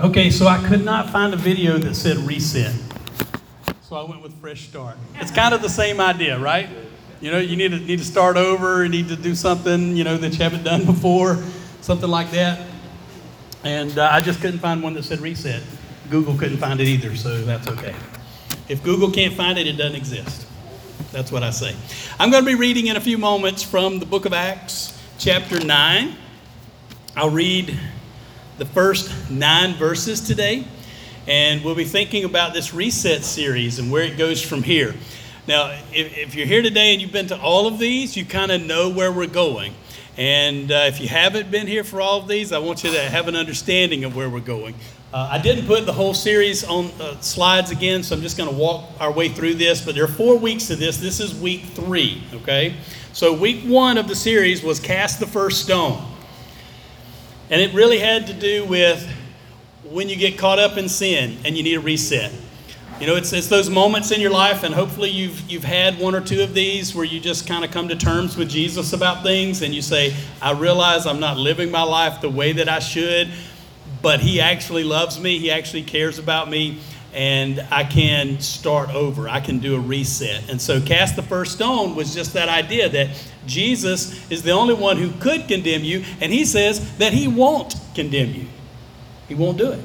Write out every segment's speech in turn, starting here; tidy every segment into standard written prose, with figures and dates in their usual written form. Okay, so I could not find a video that said reset. So I went with fresh start. It's kind of the same idea, right? You know, you need to start over, you need to do something, you know, that you haven't done before, something like that. And I just couldn't find one that said reset. Google couldn't find it either, so that's okay. If Google can't find it, it doesn't exist. That's what I say. I'm going to be reading in a few moments from the Book of Acts, chapter 9. I'll read the first 9 verses today, and we'll be thinking about this reset series and where it goes from here. Now, if you're here today and you've been to all of these, you kind of know where we're going. And if you haven't been here for all of these, I want you to have an understanding of where we're going. I didn't put the whole series on slides again, so I'm just going to walk our way through this. But there are 4 weeks to this. This is week 3, okay? So week 1 of the series was Cast the First Stone. And it really had to do with when you get caught up in sin and you need a reset. You know, it's those moments in your life, and hopefully you've had one or two of these where you just kind of come to terms with Jesus about things, and you say, I realize I'm not living my life the way that I should, but he actually loves me, he actually cares about me, and I can start over, I can do a reset. And so Cast the First Stone was just that idea that Jesus is the only one who could condemn you, and he says that he won't condemn you. He won't do it.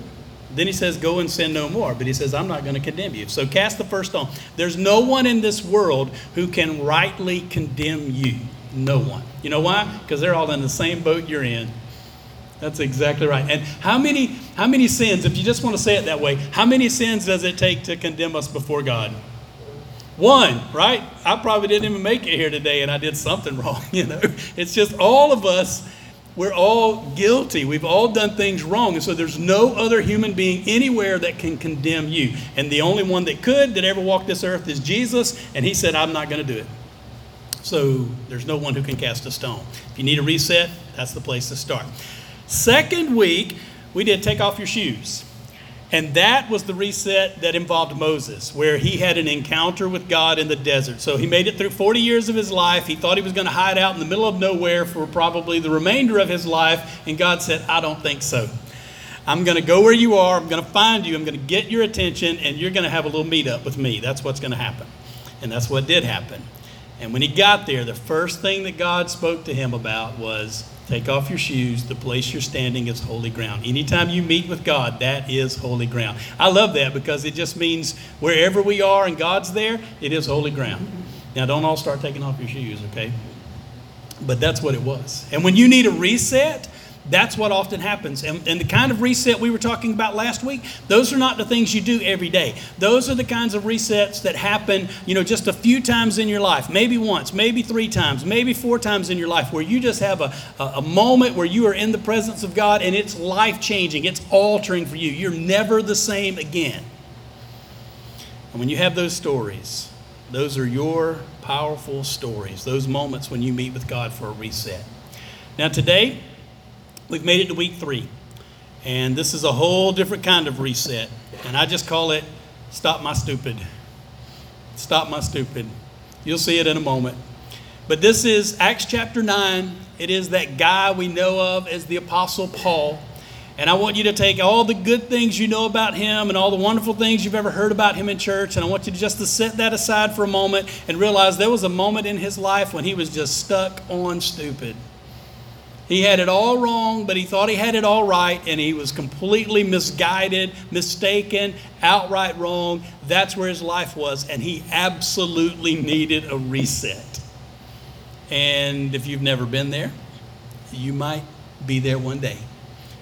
Then he says, go and sin no more. But he says, I'm not going to condemn you. So cast the first stone. There's no one in this world who can rightly condemn you. No one. You know why? Because they're all in the same boat you're in. That's exactly right. And how many sins, if you just want to say it that way, how many sins does it take to condemn us before God? 1, right? I probably didn't even make it here today and I did something wrong, you know. It's just all of us. We're all guilty. We've all done things wrong. And so there's no other human being anywhere that can condemn you. And the only one that could, that ever walked this earth is Jesus. And he said, I'm not going to do it. So there's no one who can cast a stone. If you need a reset, that's the place to start. Second week, we did Take Off Your Shoes. And that was the reset that involved Moses, where he had an encounter with God in the desert. So he made it through 40 years of his life. He thought he was going to hide out in the middle of nowhere for probably the remainder of his life. And God said, I don't think so. I'm going to go where you are. I'm going to find you. I'm going to get your attention. And you're going to have a little meetup with me. That's what's going to happen. And that's what did happen. And when he got there, the first thing that God spoke to him about was, take off your shoes. The place you're standing is holy ground. Anytime you meet with God, that is holy ground. I love that because it just means wherever we are and God's there, it is holy ground. Now, don't all start taking off your shoes, okay? But that's what it was. And when you need a reset, that's what often happens. And the kind of reset we were talking about last week, those are not the things you do every day. Those are the kinds of resets that happen, you know, just a few times in your life. Maybe once, maybe 3 times, maybe 4 times in your life where you just have a moment where you are in the presence of God and it's life-changing. It's altering for you. You're never the same again. And when you have those stories, those are your powerful stories, those moments when you meet with God for a reset. Now today, we've made it to week 3, and this is a whole different kind of reset, and I just call it Stop My Stupid. Stop My Stupid. You'll see it in a moment. But this is Acts chapter 9. It is that guy we know of as the Apostle Paul, and I want you to take all the good things you know about him and all the wonderful things you've ever heard about him in church, and I want you to just to set that aside for a moment and realize there was a moment in his life when he was just stuck on stupid. He had it all wrong, but he thought he had it all right, and he was completely misguided, mistaken, outright wrong. That's where his life was, and he absolutely needed a reset. And if you've never been there, you might be there one day.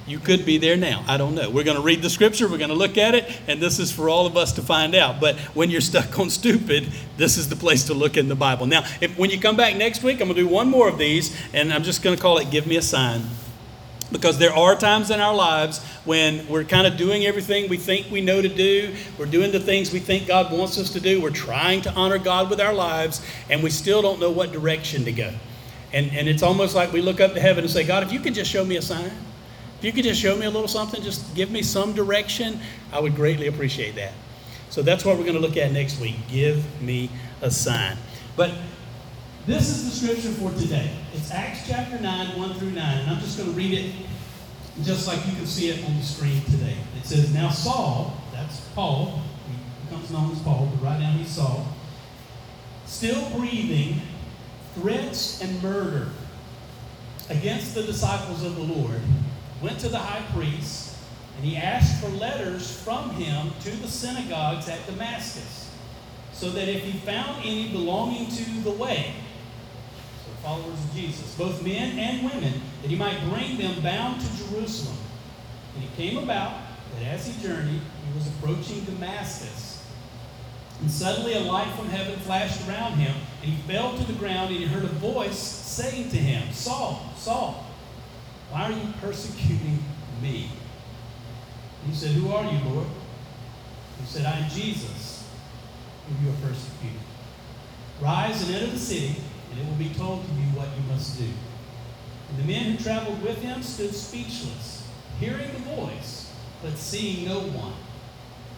You could be there now. I don't know. We're going to read the scripture. We're going to look at it, and this is for all of us to find out. But when you're stuck on stupid, this is the place to look in the Bible. Now, when you come back next week, I'm going to do one more of these, and I'm just going to call it Give Me a Sign. Because there are times in our lives when we're kind of doing everything we think we know to do. We're doing the things we think God wants us to do. We're trying to honor God with our lives, and we still don't know what direction to go. And it's almost like we look up to heaven and say, God, if you could just show me a sign. If you could just show me a little something, just give me some direction, I would greatly appreciate that. So that's what we're going to look at next week. Give me a sign. But this is the scripture for today. It's Acts chapter 9, 1 through 9. And I'm just going to read it just like you can see it on the screen today. It says, now Saul, that's Paul, he becomes known as Paul, but right now he's Saul, still breathing threats and murder against the disciples of the Lord, went to the high priest, and he asked for letters from him to the synagogues at Damascus, so that if he found any belonging to the way, so followers of Jesus, both men and women, that he might bring them bound to Jerusalem. And it came about that as he journeyed, he was approaching Damascus. And suddenly a light from heaven flashed around him, and he fell to the ground, and he heard a voice saying to him, Saul, Saul, why are you persecuting me? And he said, who are you, Lord? He said, I am Jesus, whom you are persecuting. Rise and enter the city, and it will be told to you what you must do. And the men who traveled with him stood speechless, hearing the voice, but seeing no one.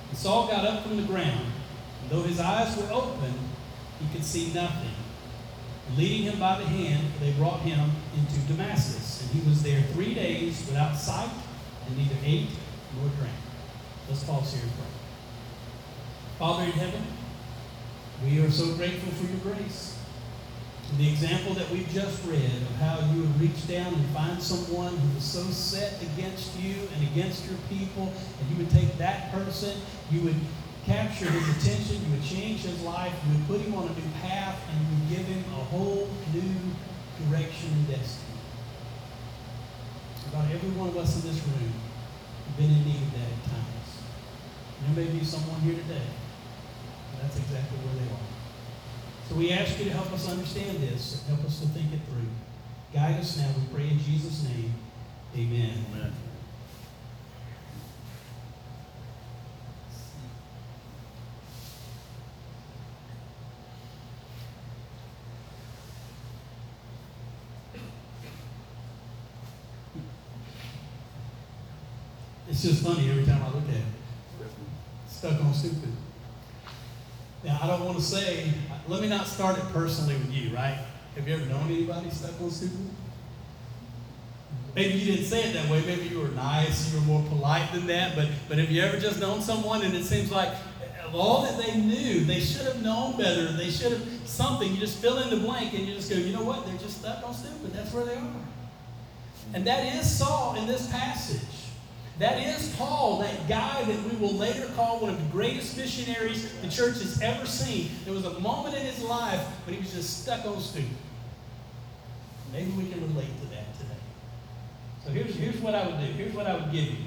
And Saul got up from the ground, and though his eyes were open, he could see nothing. And leading him by the hand, they brought him into Damascus. And he was there 3 days without sight, and neither ate nor drank. Let's pause here and pray. Father in heaven, we are so grateful for your grace. And the example that we've just read of how you would reach down and find someone who was so set against you and against your people, and you would take that person, you would capture his attention, you would change his life, you would put him on a new path, and you would give him a whole new direction and destiny. About every one of us in this room have been in need of that at times. And there may be someone here today, and that's exactly where they are. So we ask you to help us understand this, and help us to think it through. Guide us now, we pray in Jesus' name. Amen. Amen. It's just funny every time I look at it. Stuck on stupid. Now, I don't want to say, let me not start it personally with you, right? Have you ever known anybody stuck on stupid? Maybe you didn't say it that way. Maybe you were nice, you were more polite than that. But have you ever just known someone and it seems like of all that they knew, they should have known better. They should have something. You just fill in the blank and you just go, you know what? They're just stuck on stupid. That's where they are. And that is Saul in this passage. That is Paul, that guy that we will later call one of the greatest missionaries the church has ever seen. There was a moment in his life when he was just stuck on stupid. Maybe we can relate to that today. So here's what I would do. Here's what I would give you.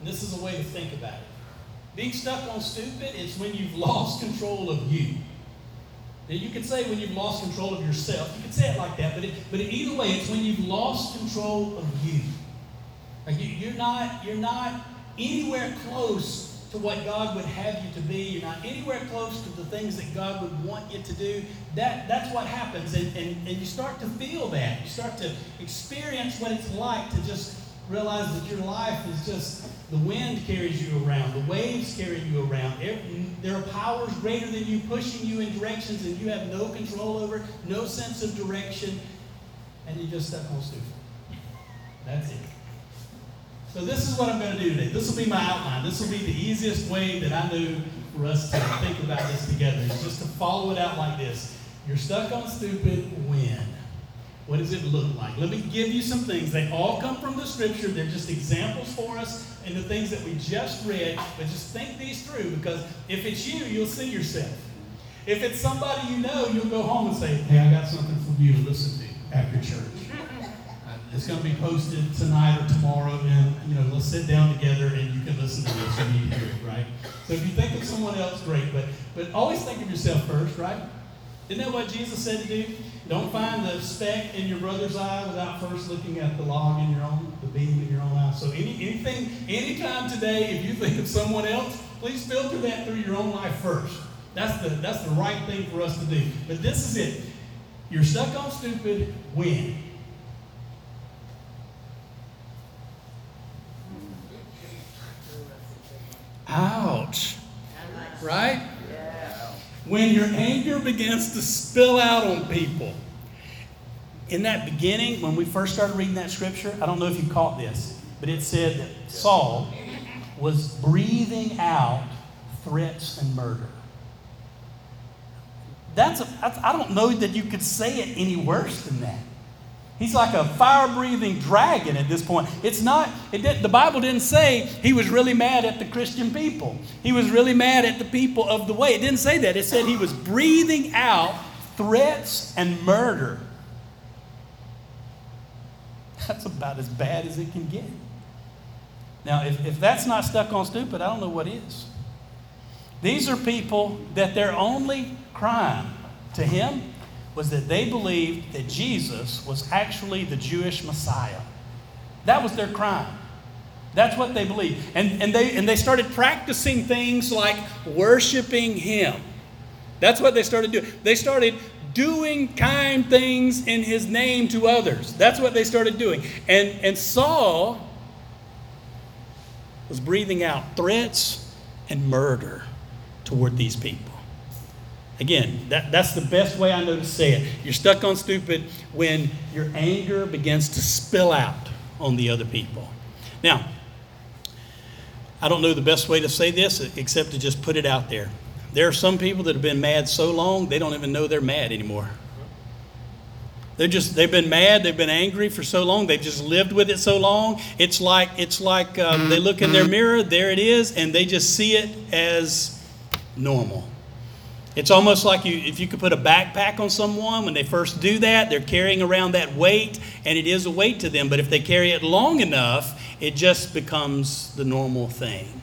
And this is a way to think about it. Being stuck on stupid is when you've lost control of you. Now, you could say when you've lost control of yourself. You could say it like that. But either way, it's when you've lost control of you. Like you're not anywhere close to what God would have you to be. You're not anywhere close to the things that God would want you to do. That's what happens. And you start to feel that. You start to experience what it's like to just realize that your life is just, the wind carries you around. The waves carry you around. There are powers greater than you pushing you in directions that you have no control over, no sense of direction. And you just stuck on stupid. That's it. So this is what I'm going to do today. This will be my outline. This will be the easiest way that I know for us to think about this together. It's just to follow it out like this. You're stuck on stupid when? What does it look like? Let me give you some things. They all come from the scripture. They're just examples for us and the things that we just read. But just think these through, because if it's you, you'll see yourself. If it's somebody you know, you'll go home and say, hey, I got something for you to listen to after church. It's going to be posted tonight or tomorrow, and let's sit down together and you can listen to this and you hear it, right? So if you think of someone else, great, but always think of yourself first, right? Isn't that what Jesus said to do? Don't find the speck in your brother's eye without first looking at the log in your own, the beam in your own eye. So anything, anytime today, if you think of someone else, please filter that through your own life first. That's the right thing for us to do. But this is it. You're stuck on stupid when? Ouch. Right? When your anger begins to spill out on people. in that beginning, when we first started reading that scripture, I don't know if you caught this, but it said that Saul was breathing out threats and murder. I don't know that you could say it any worse than that. He's like a fire-breathing dragon at this point. The Bible didn't say he was really mad at the Christian people. He was really mad at the people of the way. It didn't say that. It said he was breathing out threats and murder. That's about as bad as it can get. Now, if that's not stuck on stupid, I don't know what is. These are people that their only crime to him was that they believed that Jesus was actually the Jewish Messiah. That was their crime. That's what they believed. And they started practicing things like worshiping him. That's what they started doing. They started doing kind things in his name to others. That's what they started doing. And Saul was breathing out threats and murder toward these people. Again, that's the best way I know to say it. You're stuck on stupid when your anger begins to spill out on the other people. Now, I don't know the best way to say this except to just put it out there. There are some people that have been mad so long, they don't even know they're mad anymore. They've been mad, they've been angry for so long, they've just lived with it so long. It's like they look in their mirror, there it is, and they just see it as normal. It's almost like if you could put a backpack on someone, when they first do that, they're carrying around that weight, and it is a weight to them. But if they carry it long enough, it just becomes the normal thing.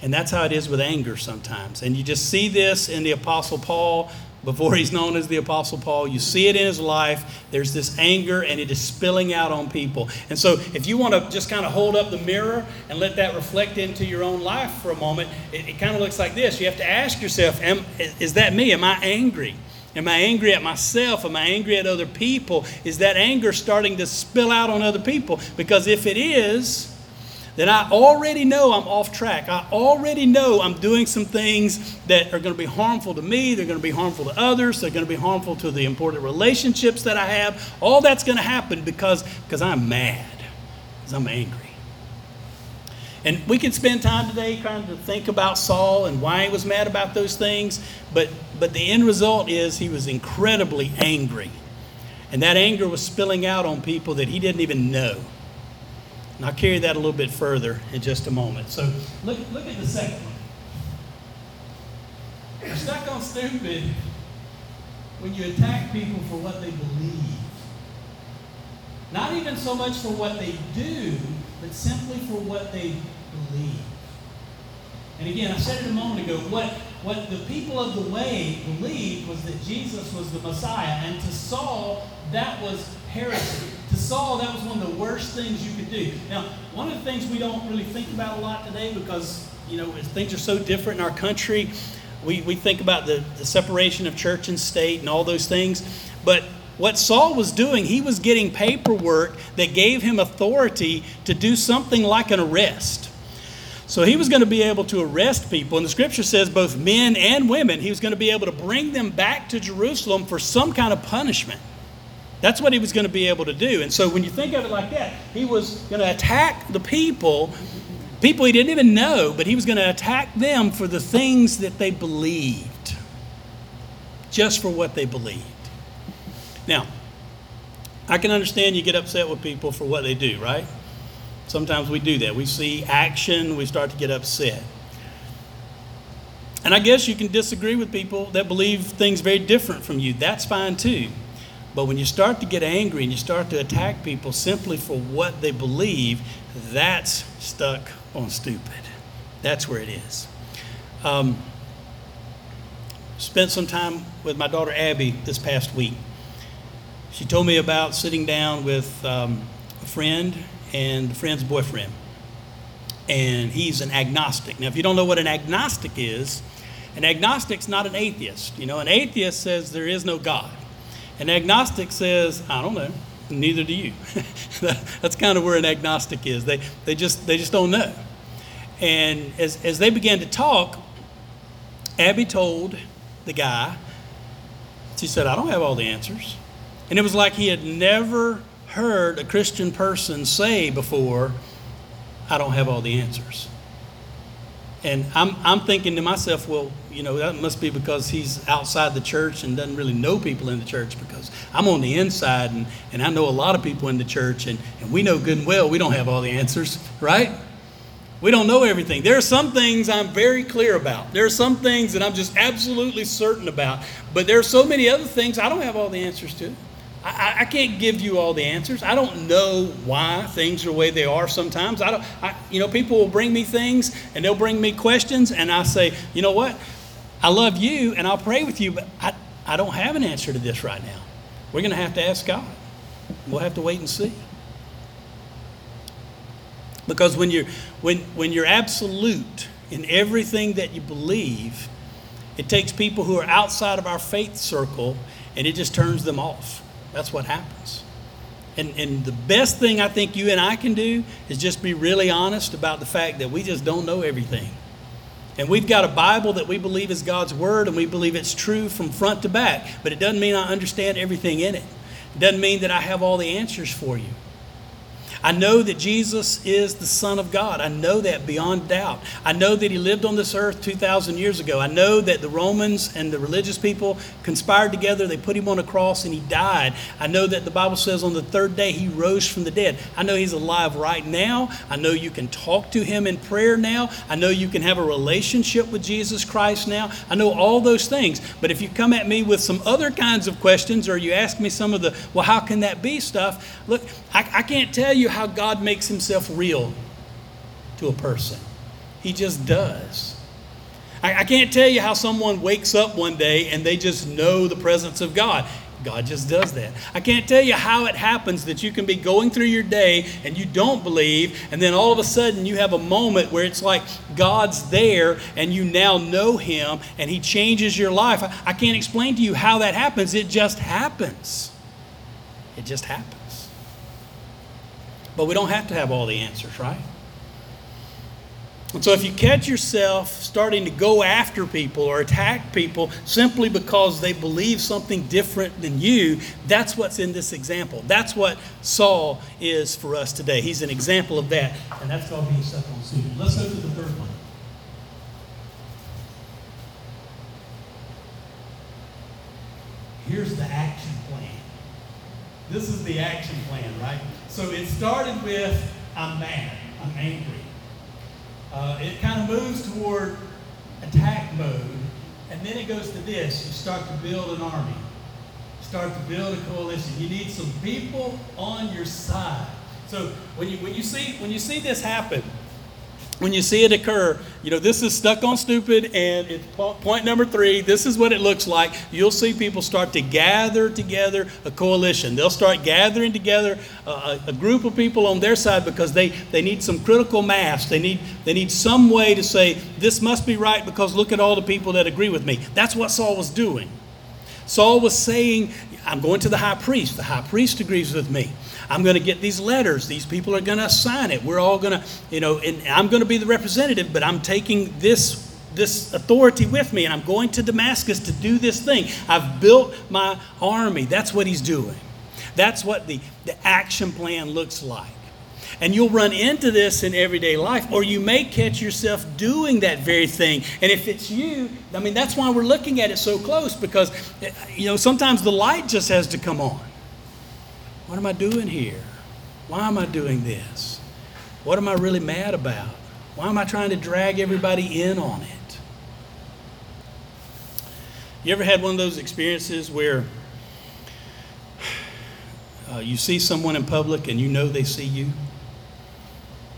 And that's how it is with anger sometimes. And you just see this in the Apostle Paul. Before he's known as the Apostle Paul, you see it in his life. There's this anger, and it is spilling out on people. And so if you want to just kind of hold up the mirror and let that reflect into your own life for a moment, it kind of looks like this. You have to ask yourself, is that me? Am I angry? Am I angry at myself? Am I angry at other people? Is that anger starting to spill out on other people? Because if it is, then I already know I'm off track. I already know I'm doing some things that are going to be harmful to me. They're going to be harmful to others. They're going to be harmful to the important relationships that I have. All that's going to happen because I'm mad, because I'm angry. And we can spend time today trying to think about Saul and why he was mad about those things, but the end result is he was incredibly angry. And that anger was spilling out on people that he didn't even know. And I'll carry that a little bit further in just a moment. So look at the second one. You're stuck on stupid when you attack people for what they believe. Not even so much for what they do, but simply for what they believe. And again, I said it a moment ago, what the people of the way believed was that Jesus was the Messiah. And to Saul, that was heresy. To Saul, that was one of the worst things you could do. Now, one of the things we don't really think about a lot today because, you know, things are so different in our country. We think about the separation of church and state and all those things. But what Saul was doing, he was getting paperwork that gave him authority to do something like an arrest. So he was going to be able to arrest people. And the scripture says both men and women, he was going to be able to bring them back to Jerusalem for some kind of punishment. That's what he was going to be able to do. And so when you think of it like that, he was going to attack the people he didn't even know, but he was going to attack them for the things that they believed, just for what they believed. Now, I can understand you get upset with people for what they do, right? Sometimes we do that. We see action, we start to get upset. And I guess you can disagree with people that believe things very different from you. That's fine too. But when you start to get angry and you start to attack people simply for what they believe, that's stuck on stupid. That's where it is. Spent some time with my daughter Abby this past week. She told me about sitting down with a friend and the friend's boyfriend. And he's an agnostic. Now, if you don't know what an agnostic is, an agnostic's not an atheist. You know, an atheist says there is no God. An agnostic says, I don't know, neither do you. That's kind of where an agnostic is. They just don't know. And as they began to talk, Abby told the guy, she said, I don't have all the answers. And it was like he had never heard a Christian person say before, I don't have all the answers. And I'm thinking to myself, well, you know, that must be because he's outside the church and doesn't really know people in the church, because I'm on the inside and I know a lot of people in the church, and we know good and well we don't have all the answers, right? We don't know everything. There are some things I'm very clear about. There are some things that I'm just absolutely certain about. But there are so many other things I don't have all the answers to. I can't give you all the answers. I don't know why things are the way they are sometimes. People will bring me things and they'll bring me questions, and I say, you know what? I love you and I'll pray with you, but I don't have an answer to this right now. We're going to have to ask God. We'll have to wait and see. Because when you're absolute in everything that you believe, it takes people who are outside of our faith circle and it just turns them off. That's what happens. And the best thing I think you and I can do is just be really honest about the fact that we just don't know everything. And we've got a Bible that we believe is God's word, and we believe it's true from front to back. But it doesn't mean I understand everything in it. It doesn't mean that I have all the answers for you. I know that Jesus is the Son of God. I know that beyond doubt. I know that he lived on this earth 2,000 years ago. I know that the Romans and the religious people conspired together. They put him on a cross and he died. I know that the Bible says on the third day he rose from the dead. I know he's alive right now. I know you can talk to him in prayer now. I know you can have a relationship with Jesus Christ now. I know all those things. But if you come at me with some other kinds of questions, or you ask me some of the, well, how can that be stuff? Look, I can't tell you how God makes himself real to a person. He just does. I can't tell you how someone wakes up one day and they just know the presence of God. God just does that. I can't tell you how it happens that you can be going through your day and you don't believe, and then all of a sudden you have a moment where it's like God's there and you now know him and he changes your life. I can't explain to you how that happens. It just happens. It just happens. But we don't have to have all the answers, right? And so if you catch yourself starting to go after people or attack people simply because they believe something different than you, that's what's in this example. That's what Saul is for us today. He's an example of that. And that's all being stuck on Saul. Let's go to the third one. Here's the action plan. This is the action plan, right? So it started with, I'm mad, I'm angry. It kind of moves toward attack mode, and then it goes to this. You start to build an army. You start to build a coalition. You need some people on your side. So when you see this happen, when you see it occur, you know, this is stuck on stupid, and it's point number 3. This is what it looks like. You'll see people start to gather together a coalition. They'll start gathering together a group of people on their side because they need some critical mass. They need some way to say, this must be right because look at all the people that agree with me. That's what Saul was doing. Saul was saying, I'm going to the high priest. The high priest agrees with me. I'm going to get these letters. These people are going to sign it. We're all going to, you know, and I'm going to be the representative, but I'm taking this authority with me, and I'm going to Damascus to do this thing. I've built my army. That's what he's doing. That's what the action plan looks like. And you'll run into this in everyday life, or you may catch yourself doing that very thing. And if it's you, I mean, that's why we're looking at it so close, because, you know, sometimes the light just has to come on. What am I doing here? Why am I doing this? What am I really mad about? Why am I trying to drag everybody in on it? You ever had one of those experiences where you see someone in public and you know they see you,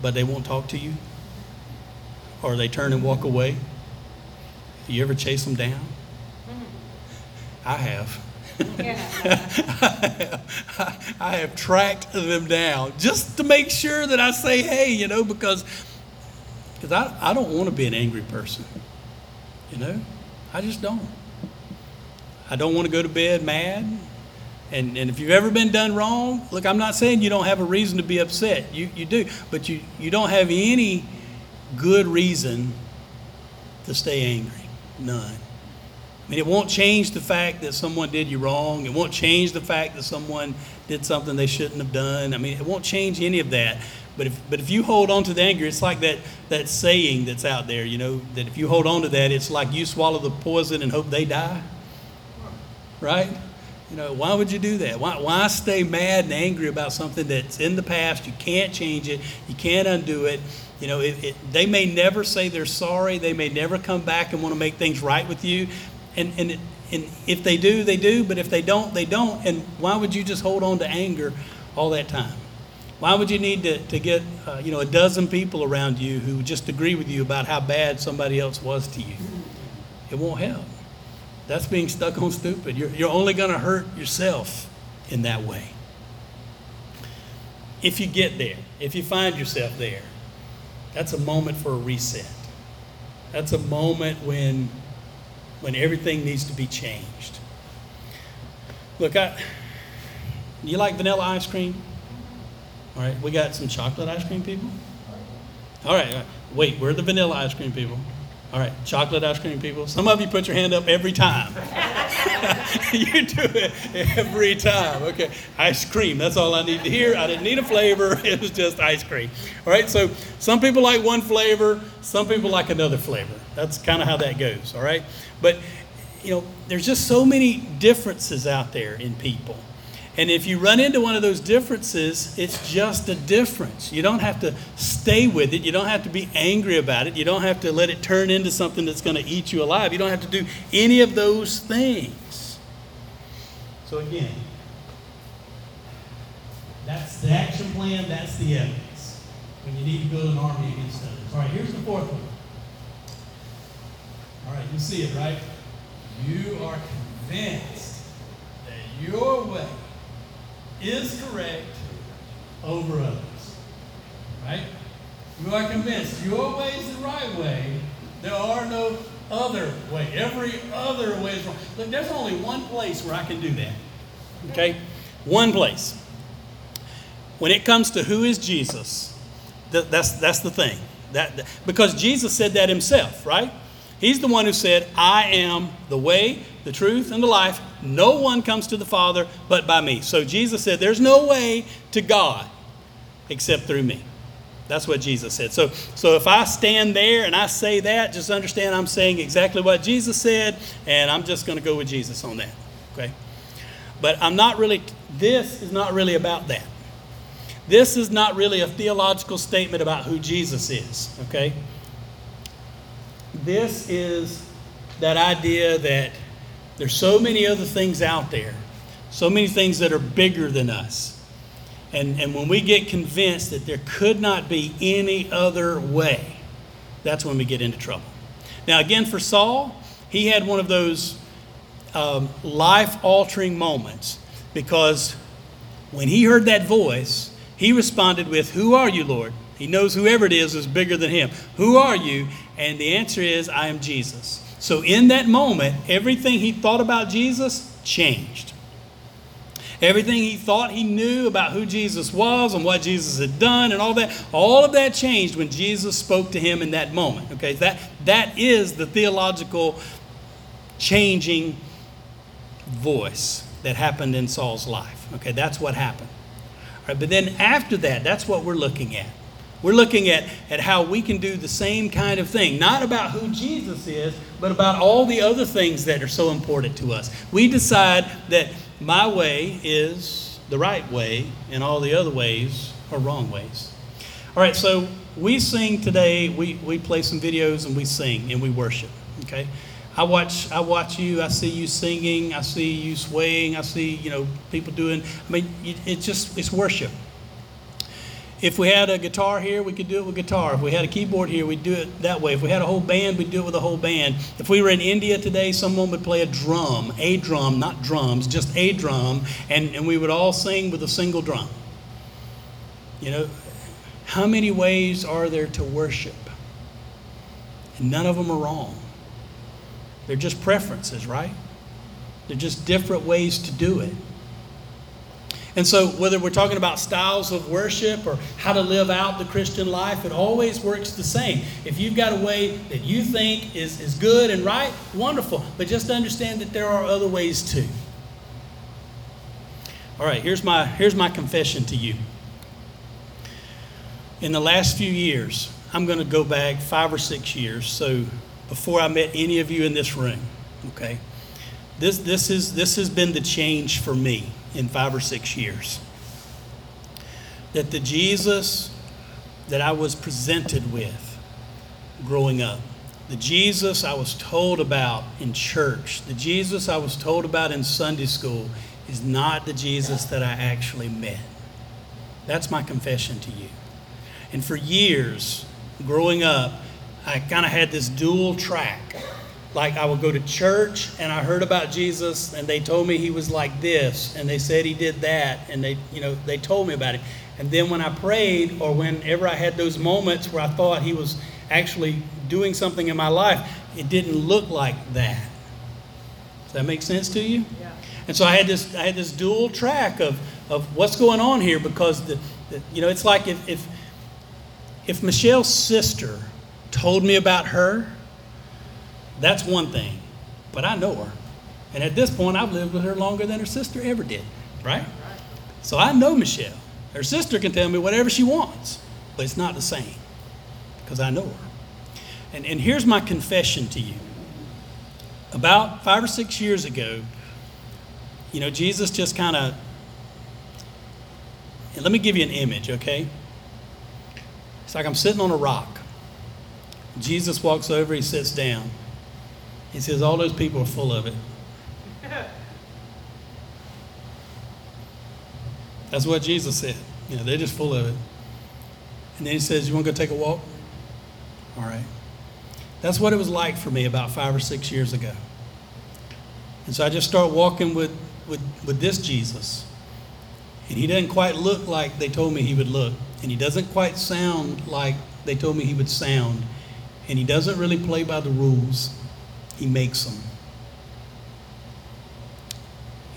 but they won't talk to you? Or they turn and walk away? You ever chase them down? I have. I have tracked them down just to make sure that I say, hey, you know, because I don't want to be an angry person. You know, I just don't. I don't want to go to bed mad. And if you've ever been done wrong, look, I'm not saying you don't have a reason to be upset. You do. But you don't have any good reason to stay angry. None. I mean, it won't change the fact that someone did you wrong. It won't change the fact that someone did something they shouldn't have done. I mean, it won't change any of that. But if you hold on to the anger, it's like that saying that's out there, you know, that if you hold on to that, it's like you swallow the poison and hope they die. Right? You know, why would you do that? Why stay mad and angry about something that's in the past? You can't change it. You can't undo it. You know, they may never say they're sorry. They may never come back and want to make things right with you. And if they do, they do. But if they don't, they don't. And why would you just hold on to anger all that time? Why would you need to get, you know, a dozen people around you who just agree with you about how bad somebody else was to you? It won't help. That's being stuck on stupid. You're only going to hurt yourself in that way. If you get there, if you find yourself there, that's a moment for a reset. That's a moment when everything needs to be changed. Look, you like vanilla ice cream? All right, we got some chocolate ice cream people? All right. Wait, we're the vanilla ice cream people. All right, chocolate ice cream people. Some of you put your hand up every time. You do it every time. Okay, ice cream. That's all I need to hear. I didn't need a flavor. It was just ice cream. All right, so some people like one flavor. Some people like another flavor. That's kind of how that goes, all right? But, you know, there's just so many differences out there in people. And if you run into one of those differences, it's just a difference. You don't have to stay with it. You don't have to be angry about it. You don't have to let it turn into something that's going to eat you alive. You don't have to do any of those things. So again, that's the action plan. That's the evidence. When you need to build an army against others. All right, here's the fourth one. All right, you see it, right? You are convinced that your way is correct over others, right? You are convinced your way is the right way. There are no other way. Every other way is wrong. Look, there's only one place where I can do that, okay? One place. When it comes to who is Jesus, that's the thing. Because Jesus said that himself, right? He's the one who said, I am the way, the truth, and the life. No one comes to the Father but by me. So Jesus said, there's no way to God except through me. That's what Jesus said. So if I stand there and I say that, just understand I'm saying exactly what Jesus said, and I'm just going to go with Jesus on that. Okay? But this is not really about that. This is not really a theological statement about who Jesus is. Okay? This is that idea that there's so many other things out there, so many things that are bigger than us. And when we get convinced that there could not be any other way, that's when we get into trouble. Now, again, for Saul, he had one of those life-altering moments, because when he heard that voice, he responded with, "Who are you, Lord?" He knows whoever it is bigger than him. Who are you? And the answer is, I am Jesus. So in that moment, everything he thought about Jesus changed. Everything he thought he knew about who Jesus was and what Jesus had done and all of that changed when Jesus spoke to him in that moment. Okay, that is the theological changing voice that happened in Saul's life. Okay, that's what happened. All right, but then after that, that's what we're looking at. We're looking at how we can do the same kind of thing, not about who Jesus is, but about all the other things that are so important to us. We decide that my way is the right way and all the other ways are wrong ways. All right, so we sing today. We play some videos and we sing and we worship, okay? I watch you. I see you singing. I see you swaying. I see, you know, people doing. I mean, it's worship. If we had a guitar here, we could do it with guitar. If we had a keyboard here, we'd do it that way. If we had a whole band, we'd do it with a whole band. If we were in India today, someone would play a drum, not drums, just a drum, and we would all sing with a single drum. You know, how many ways are there to worship? And none of them are wrong. They're just preferences, right? They're just different ways to do it. And so whether we're talking about styles of worship or how to live out the Christian life, it always works the same. If you've got a way that you think is good and right, wonderful. But just understand that there are other ways too. All right, here's my confession to you. In the last few years, I'm going to go back 5 or 6 years, so before I met any of you in this room, okay? This has been the change for me in 5 or 6 years. That the Jesus that I was presented with growing up, the Jesus I was told about in church, the Jesus I was told about in Sunday school is not the Jesus that I actually met. That's my confession to you. And for years, growing up, I kind of had this dual track. Like, I would go to church and I heard about Jesus and they told me he was like this and they said he did that and they told me about it. And then when I prayed or whenever I had those moments where I thought he was actually doing something in my life, it didn't look like that. Does that make sense to you? Yeah. And so I had this dual track of what's going on here, because it's like if Michelle's sister told me about her, that's one thing, but I know her. And at this point, I've lived with her longer than her sister ever did, right? So I know Michelle. Her sister can tell me whatever she wants, but it's not the same because I know her. And here's my confession to you. About 5 or 6 years ago, Jesus just kind of, and let me give you an image, okay? It's like I'm sitting on a rock. Jesus walks over, he sits down. He says, all those people are full of it. That's what Jesus said. They're just full of it. And then he says, you want to go take a walk? All right. That's what it was like for me about 5 or 6 years ago. And so I just start walking with this Jesus. And he doesn't quite look like they told me he would look. And he doesn't quite sound like they told me he would sound. And he doesn't really play by the rules. He makes them.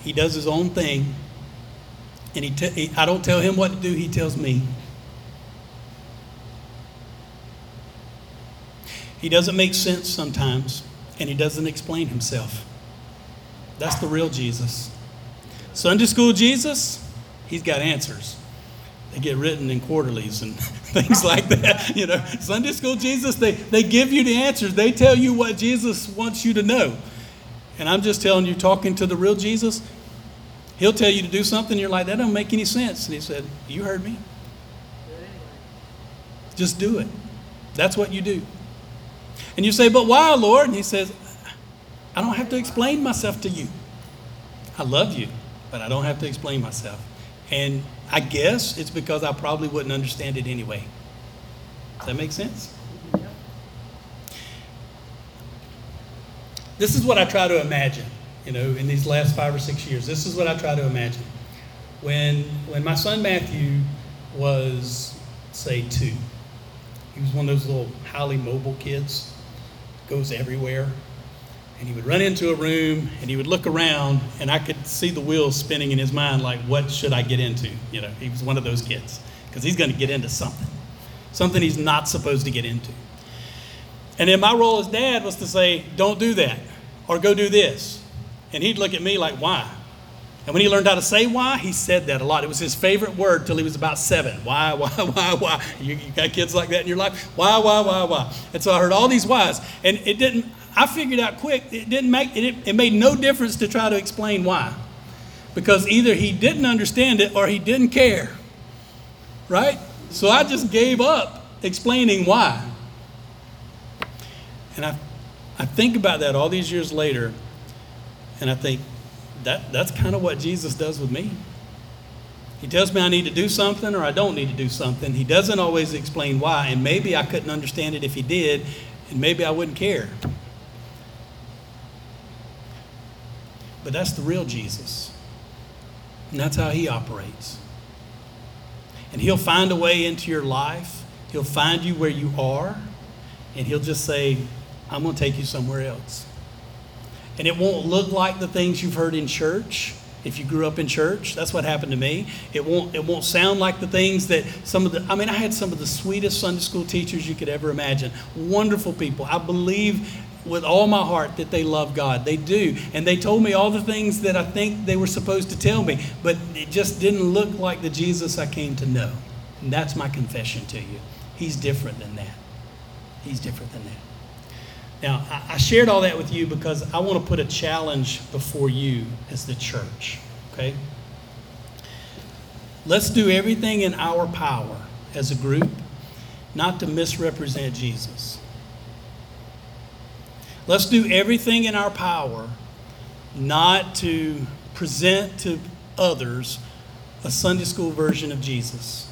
He does his own thing. And I don't tell him what to do. He tells me. He doesn't make sense sometimes. And he doesn't explain himself. That's the real Jesus. Sunday school Jesus, he's got answers. They get written in quarterlies and things like that. Sunday school Jesus, they give you the answers. They tell you what Jesus wants you to know. And I'm just telling you, talking to the real Jesus, he'll tell you to do something. You're like, that don't make any sense. And he said, you heard me. Just do it. That's what you do. And you say, but why, Lord? And he says, I don't have to explain myself to you. I love you, but I don't have to explain myself. And I guess it's because I probably wouldn't understand it anyway. Does that make sense? Yeah. This is what I try to imagine, in these last 5 or 6 years. This is what I try to imagine. When my son Matthew was, say, 2, he was one of those little highly mobile kids, goes everywhere. And he would run into a room and he would look around, and I could see the wheels spinning in his mind, like, what should I get into? He was one of those kids, because he's going to get into something he's not supposed to get into. And then my role as dad was to say, don't do that, or go do this. And he'd look at me like, why? And when he learned how to say why, he said that a lot. It was his favorite word till he was about 7. Why? You got kids like that in your life? Why? And so I heard all these whys, and I figured out quick, it made no difference to try to explain why. Because either he didn't understand it or he didn't care, right? So I just gave up explaining why. And I think about that all these years later, and I think that's kind of what Jesus does with me. He tells me I need to do something or I don't need to do something. He doesn't always explain why, and maybe I couldn't understand it if he did, and maybe I wouldn't care. But that's the real Jesus. And that's how he operates. And he'll find a way into your life. He'll find you where you are. And he'll just say, I'm going to take you somewhere else. And it won't look like the things you've heard in church. if you grew up in church. That's what happened to me. It won't sound like the things that I had some of the sweetest Sunday school teachers you could ever imagine. Wonderful people. I believe with all my heart that they love God. They do. And they told me all the things that I think they were supposed to tell me, but it just didn't look like the Jesus I came to know. And that's my confession to you. He's different than that. He's different than that. Now, I shared all that with you because I want to put a challenge before you as the church, okay? Let's do everything in our power as a group not to misrepresent Jesus. Let's do everything in our power not to present to others a Sunday school version of Jesus,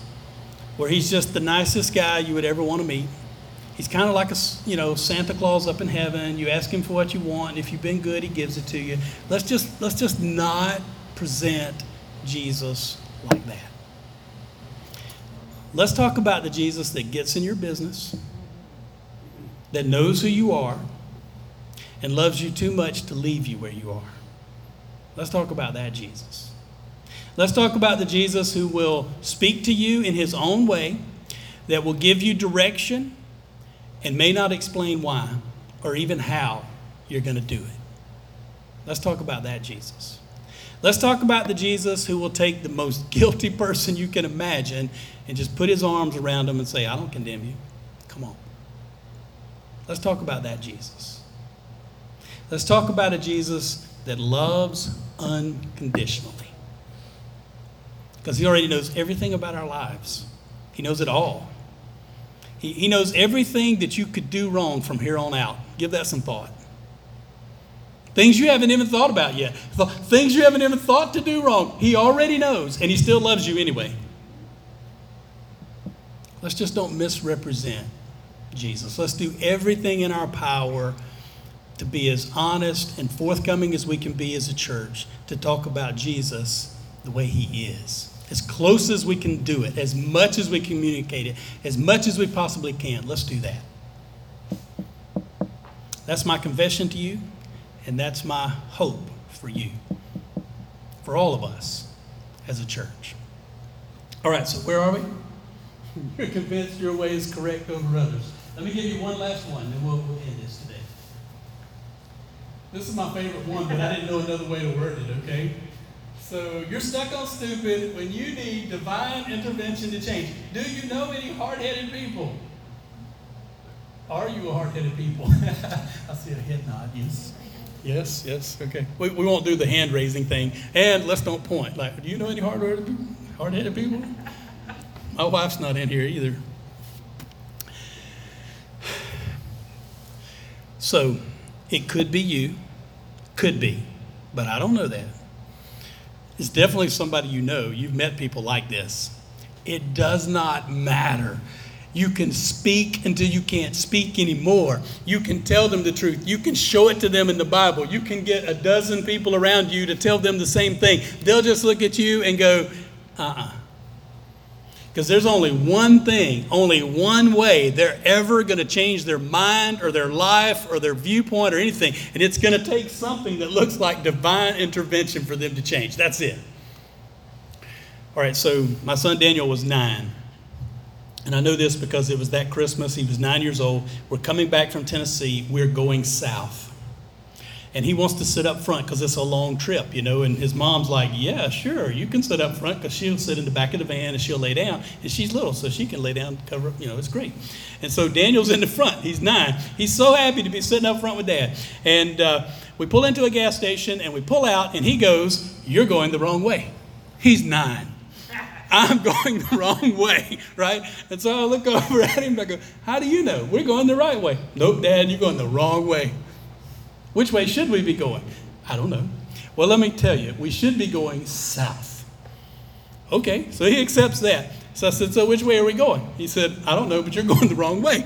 where he's just the nicest guy you would ever want to meet. He's kind of like Santa Claus up in heaven. You ask him for what you want, and if you've been good, he gives it to you. Let's just not present Jesus like that. Let's talk about the Jesus that gets in your business, that knows who you are, and loves you too much to leave you where you are. Let's talk about that Jesus. Let's talk about the Jesus who will speak to you in his own way, that will give you direction and may not explain why or even how you're going to do it. Let's talk about that Jesus. Let's talk about the Jesus who will take the most guilty person you can imagine and just put his arms around them and say, I don't condemn you. Come on. Let's talk about that Jesus. Let's talk about a Jesus that loves unconditionally. Because he already knows everything about our lives. He knows it all. He knows everything that you could do wrong from here on out. Give that some thought. Things you haven't even thought about yet. Things you haven't even thought to do wrong. He already knows, and he still loves you anyway. Let's just don't misrepresent Jesus. Let's do everything in our power to be as honest and forthcoming as we can be as a church, to talk about Jesus the way he is, as close as we can do it, as much as we communicate it, as much as we possibly can. Let's do that. That's my confession to you, and that's my hope for you, for all of us as a church. All right, so where are we? You're convinced your way is correct over others. Let me give you one last one, and we'll end this today. This is my favorite one, but I didn't know another way to word it, okay? So you're stuck on stupid when you need divine intervention to change. Do you know any hard-headed people? Are you a hard-headed people? I see a head nod, yes. Yes, okay. We won't do the hand-raising thing. And let's don't point. Like, do you know any hard-headed people? My wife's not in here either. So, it could be you, could be, but I don't know that. It's definitely somebody you know. You've met people like this. It does not matter. You can speak until you can't speak anymore. You can tell them the truth. You can show it to them in the Bible. You can get a dozen people around you to tell them the same thing. They'll just look at you and go, uh-uh. Because there's only one thing, only one way they're ever going to change their mind or their life or their viewpoint or anything. And it's going to take something that looks like divine intervention for them to change. That's it. All right, so my son Daniel was 9. And I know this because it was that Christmas. He was 9 years old. We're coming back from Tennessee. We're going south. And he wants to sit up front because it's a long trip, you know. And his mom's like, yeah, sure, you can sit up front because she'll sit in the back of the van and she'll lay down. And she's little, so she can lay down, cover up, you know, it's great. And so Daniel's in the front. He's 9. He's so happy to be sitting up front with Dad. And we pull into a gas station and we pull out and he goes, you're going the wrong way. He's 9. I'm going the wrong way, right? And so I look over at him and I go, how do you know? We're going the right way. Nope, Dad, you're going the wrong way. Which way should we be going? I don't know. Well, let me tell you, we should be going south. Okay, so he accepts that. So I said, so which way are we going? He said, I don't know, but you're going the wrong way.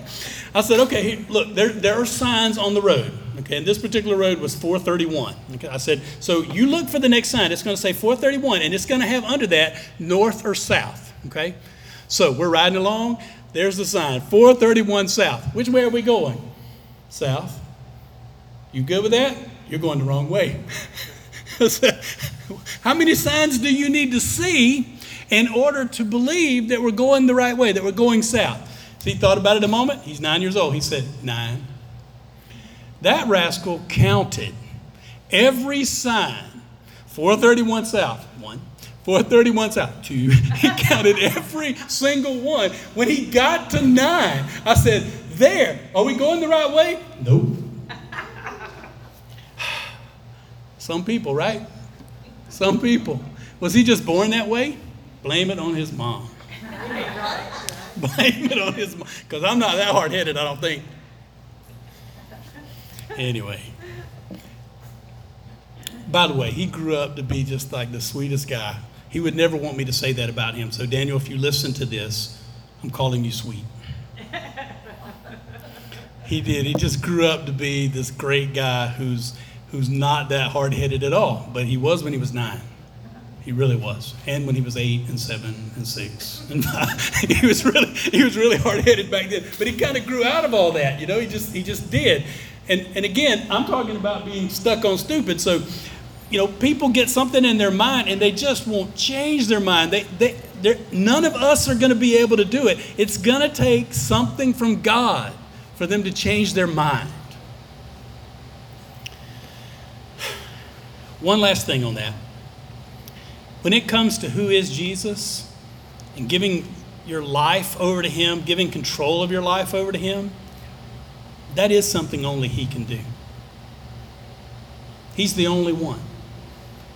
I said, okay, here, look, there are signs on the road. Okay, and this particular road was 431. Okay, I said, so you look for the next sign. It's going to say 431, and it's going to have under that north or south. Okay, so we're riding along. There's the sign, 431 south. Which way are we going? South. You good with that? You're going the wrong way. How many signs do you need to see in order to believe that we're going the right way, that we're going south? So he thought about it a moment. He's 9 years old. He said, 9. That rascal counted every sign. 431 south, 1. 431 south, 2. He counted every single one. When he got to 9, I said, there, are we going the right way? Nope. Some people, right? Some people. Was he just born that way? Blame it on his mom. Blame it on his mom. Because I'm not that hard-headed, I don't think. Anyway. By the way, he grew up to be just like the sweetest guy. He would never want me to say that about him. So, Daniel, if you listen to this, I'm calling you sweet. He did. He just grew up to be this great guy who's not that hard-headed at all. But he was when he was 9. He really was. And when he was 8 and 7 and 6 and 5. He was really hard-headed back then. But he kind of grew out of all that, you know. He just did. And again, I'm talking about being stuck on stupid. So, you know, people get something in their mind and they just won't change their mind. None of us are going to be able to do it. It's going to take something from God for them to change their mind. One last thing on that. When it comes to who is Jesus and giving your life over to him, giving control of your life over to him, that is something only he can do. He's the only one.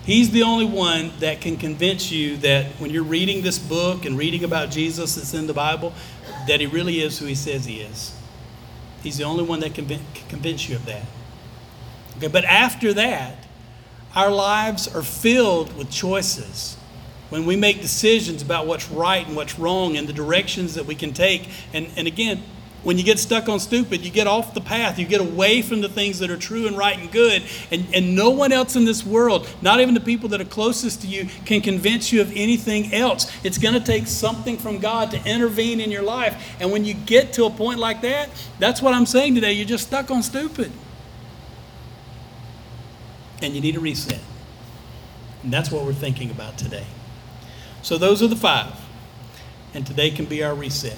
He's the only one that can convince you that when you're reading this book and reading about Jesus that's in the Bible, that he really is who he says he is. He's the only one that can convince you of that. Okay, but after that, our lives are filled with choices. When we make decisions about what's right and what's wrong and the directions that we can take. And again, when you get stuck on stupid, you get off the path. You get away from the things that are true and right and good. And no one else in this world, not even the people that are closest to you, can convince you of anything else. It's going to take something from God to intervene in your life. And when you get to a point like that, that's what I'm saying today. You're just stuck on stupid. And you need a reset. And that's what we're thinking about today. So those are the 5. And today can be our reset.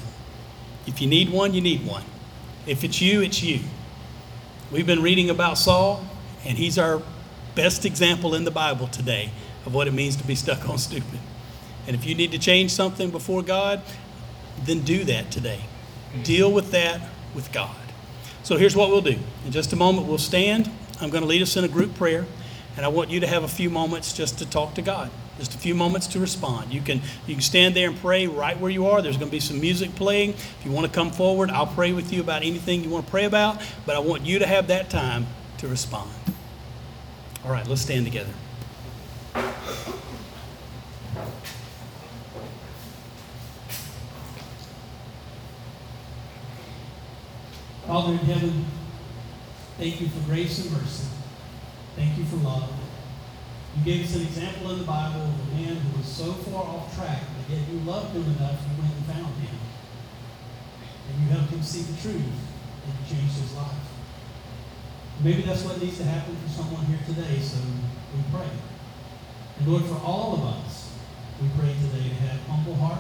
If you need one, you need one. If it's you, it's you. We've been reading about Saul, and he's our best example in the Bible today of what it means to be stuck on stupid. And if you need to change something before God, then do that today. Deal with that with God. So here's what we'll do. In just a moment, we'll stand. I'm going to lead us in a group prayer, and I want you to have a few moments just to talk to God. Just a few moments to respond. You can stand there and pray right where you are. There's going to be some music playing. If you want to come forward, I'll pray with you about anything you want to pray about, but I want you to have that time to respond. All right, let's stand together. Father in heaven, thank you for grace and mercy. Thank you for love. You gave us an example in the Bible of a man who was so far off track, but yet you loved him enough you went and found him. And you helped him see the truth, and you changed his life. Maybe that's what needs to happen for someone here today, so we pray. And Lord, for all of us, we pray today to have humble hearts.